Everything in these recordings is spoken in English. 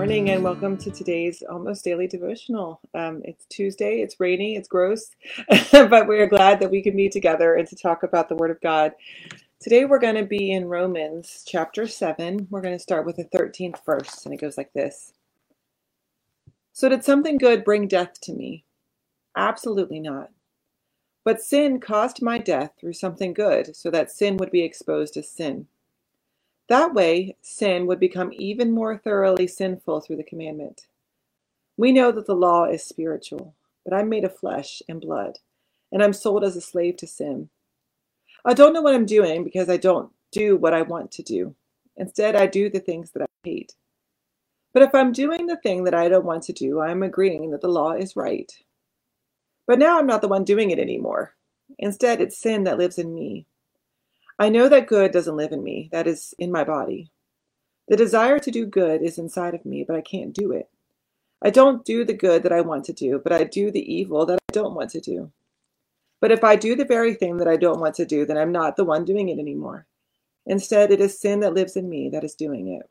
morning and welcome to today's Almost Daily Devotional. It's Tuesday, it's rainy, it's gross, but we are glad that we can be together and to talk about the Word of God. Today we're going to be in Romans chapter 7. We're going to start with the 13th verse, and it goes like this. So did something good bring death to me? Absolutely not. But sin caused my death through something good, so that sin would be exposed as sin. That way, sin would become even more thoroughly sinful through the commandment. We know that the law is spiritual, but I'm made of flesh and blood, and I'm sold as a slave to sin. I don't know what I'm doing because I don't do what I want to do. Instead, I do the things that I hate. But if I'm doing the thing that I don't want to do, I'm agreeing that the law is right. But now I'm not the one doing it anymore. Instead, it's sin that lives in me. I know that good doesn't live in me, that is, in my body. The desire to do good is inside of me, but I can't do it. I don't do the good that I want to do, but I do the evil that I don't want to do. But if I do the very thing that I don't want to do, then I'm not the one doing it anymore. Instead, it is sin that lives in me that is doing it.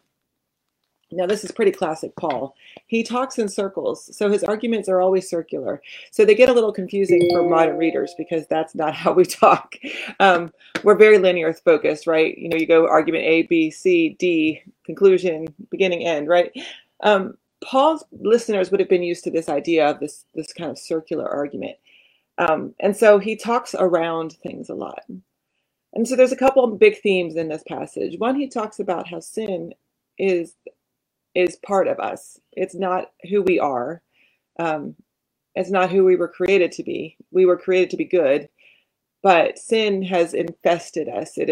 Now, this is pretty classic Paul. He talks in circles, so his arguments are always circular. So they get a little confusing for modern readers because that's not how we talk. We're very linear focused, right? You know, you go argument A, B, C, D, conclusion, beginning, end, right? Paul's listeners would have been used to this idea of this kind of circular argument. And so he talks around things a lot. And so there's a couple of big themes in this passage. One, he talks about how sin is part of us. It's not who we are. It's not who we were created to be. We were created to be good, but sin has infested us. It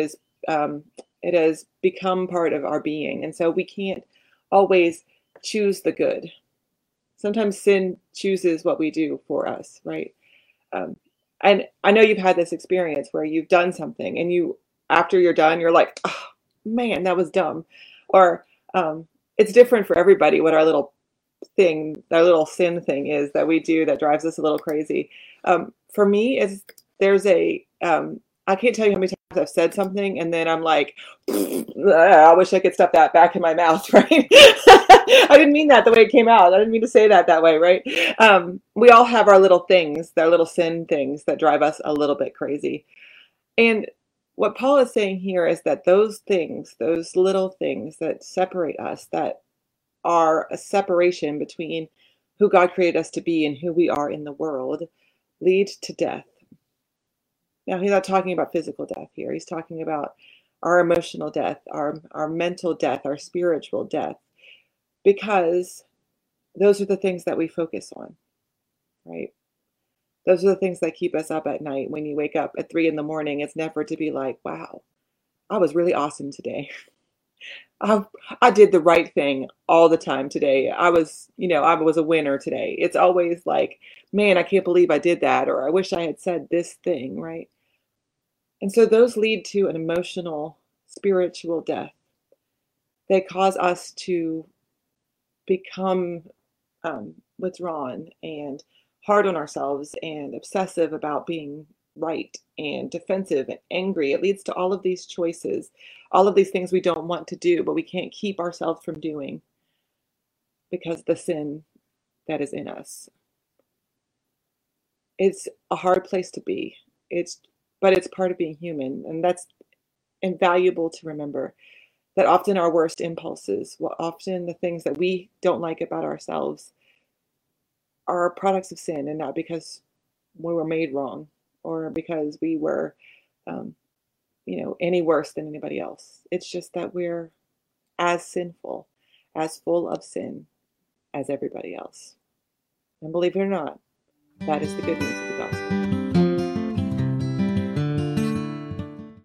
has become part of our being, and so we can't always choose the good. Sometimes sin chooses what we do for us, right? And I know you've had this experience where you've done something, and you, after you're done, you're like, oh, man, that was dumb, or it's different for everybody what our little sin thing is that we do that drives us a little crazy. For me, I can't tell you how many times I've said something and then I'm like, I wish I could stuff that back in my mouth, right? I didn't mean that the way it came out. I didn't mean to say that way, right? We all have our little things, their little sin things that drive us a little bit crazy. And what Paul is saying here is that those things, those little things that separate us, that are a separation between who God created us to be and who we are in the world, lead to death. Now, he's not talking about physical death here. He's talking about our emotional death, our mental death, our spiritual death, because those are the things that we focus on, right? Those are the things that keep us up at night. When you wake up at 3 a.m, it's never to be like, wow, I was really awesome today. I did the right thing all the time today. I was a winner today. It's always like, man, I can't believe I did that. Or I wish I had said this thing, right? And so those lead to an emotional, spiritual death. They cause us to become withdrawn and hard on ourselves and obsessive about being right and defensive and angry. It leads to all of these choices, all of these things we don't want to do, but we can't keep ourselves from doing because the sin that is in us. It's a hard place to be. But it's part of being human. And that's invaluable to remember that often our worst impulses, often the things that we don't like about ourselves, are products of sin, and not because we were made wrong or because we were, any worse than anybody else. It's just that we're as sinful, as full of sin as everybody else. And believe it or not, that is the good news of the gospel.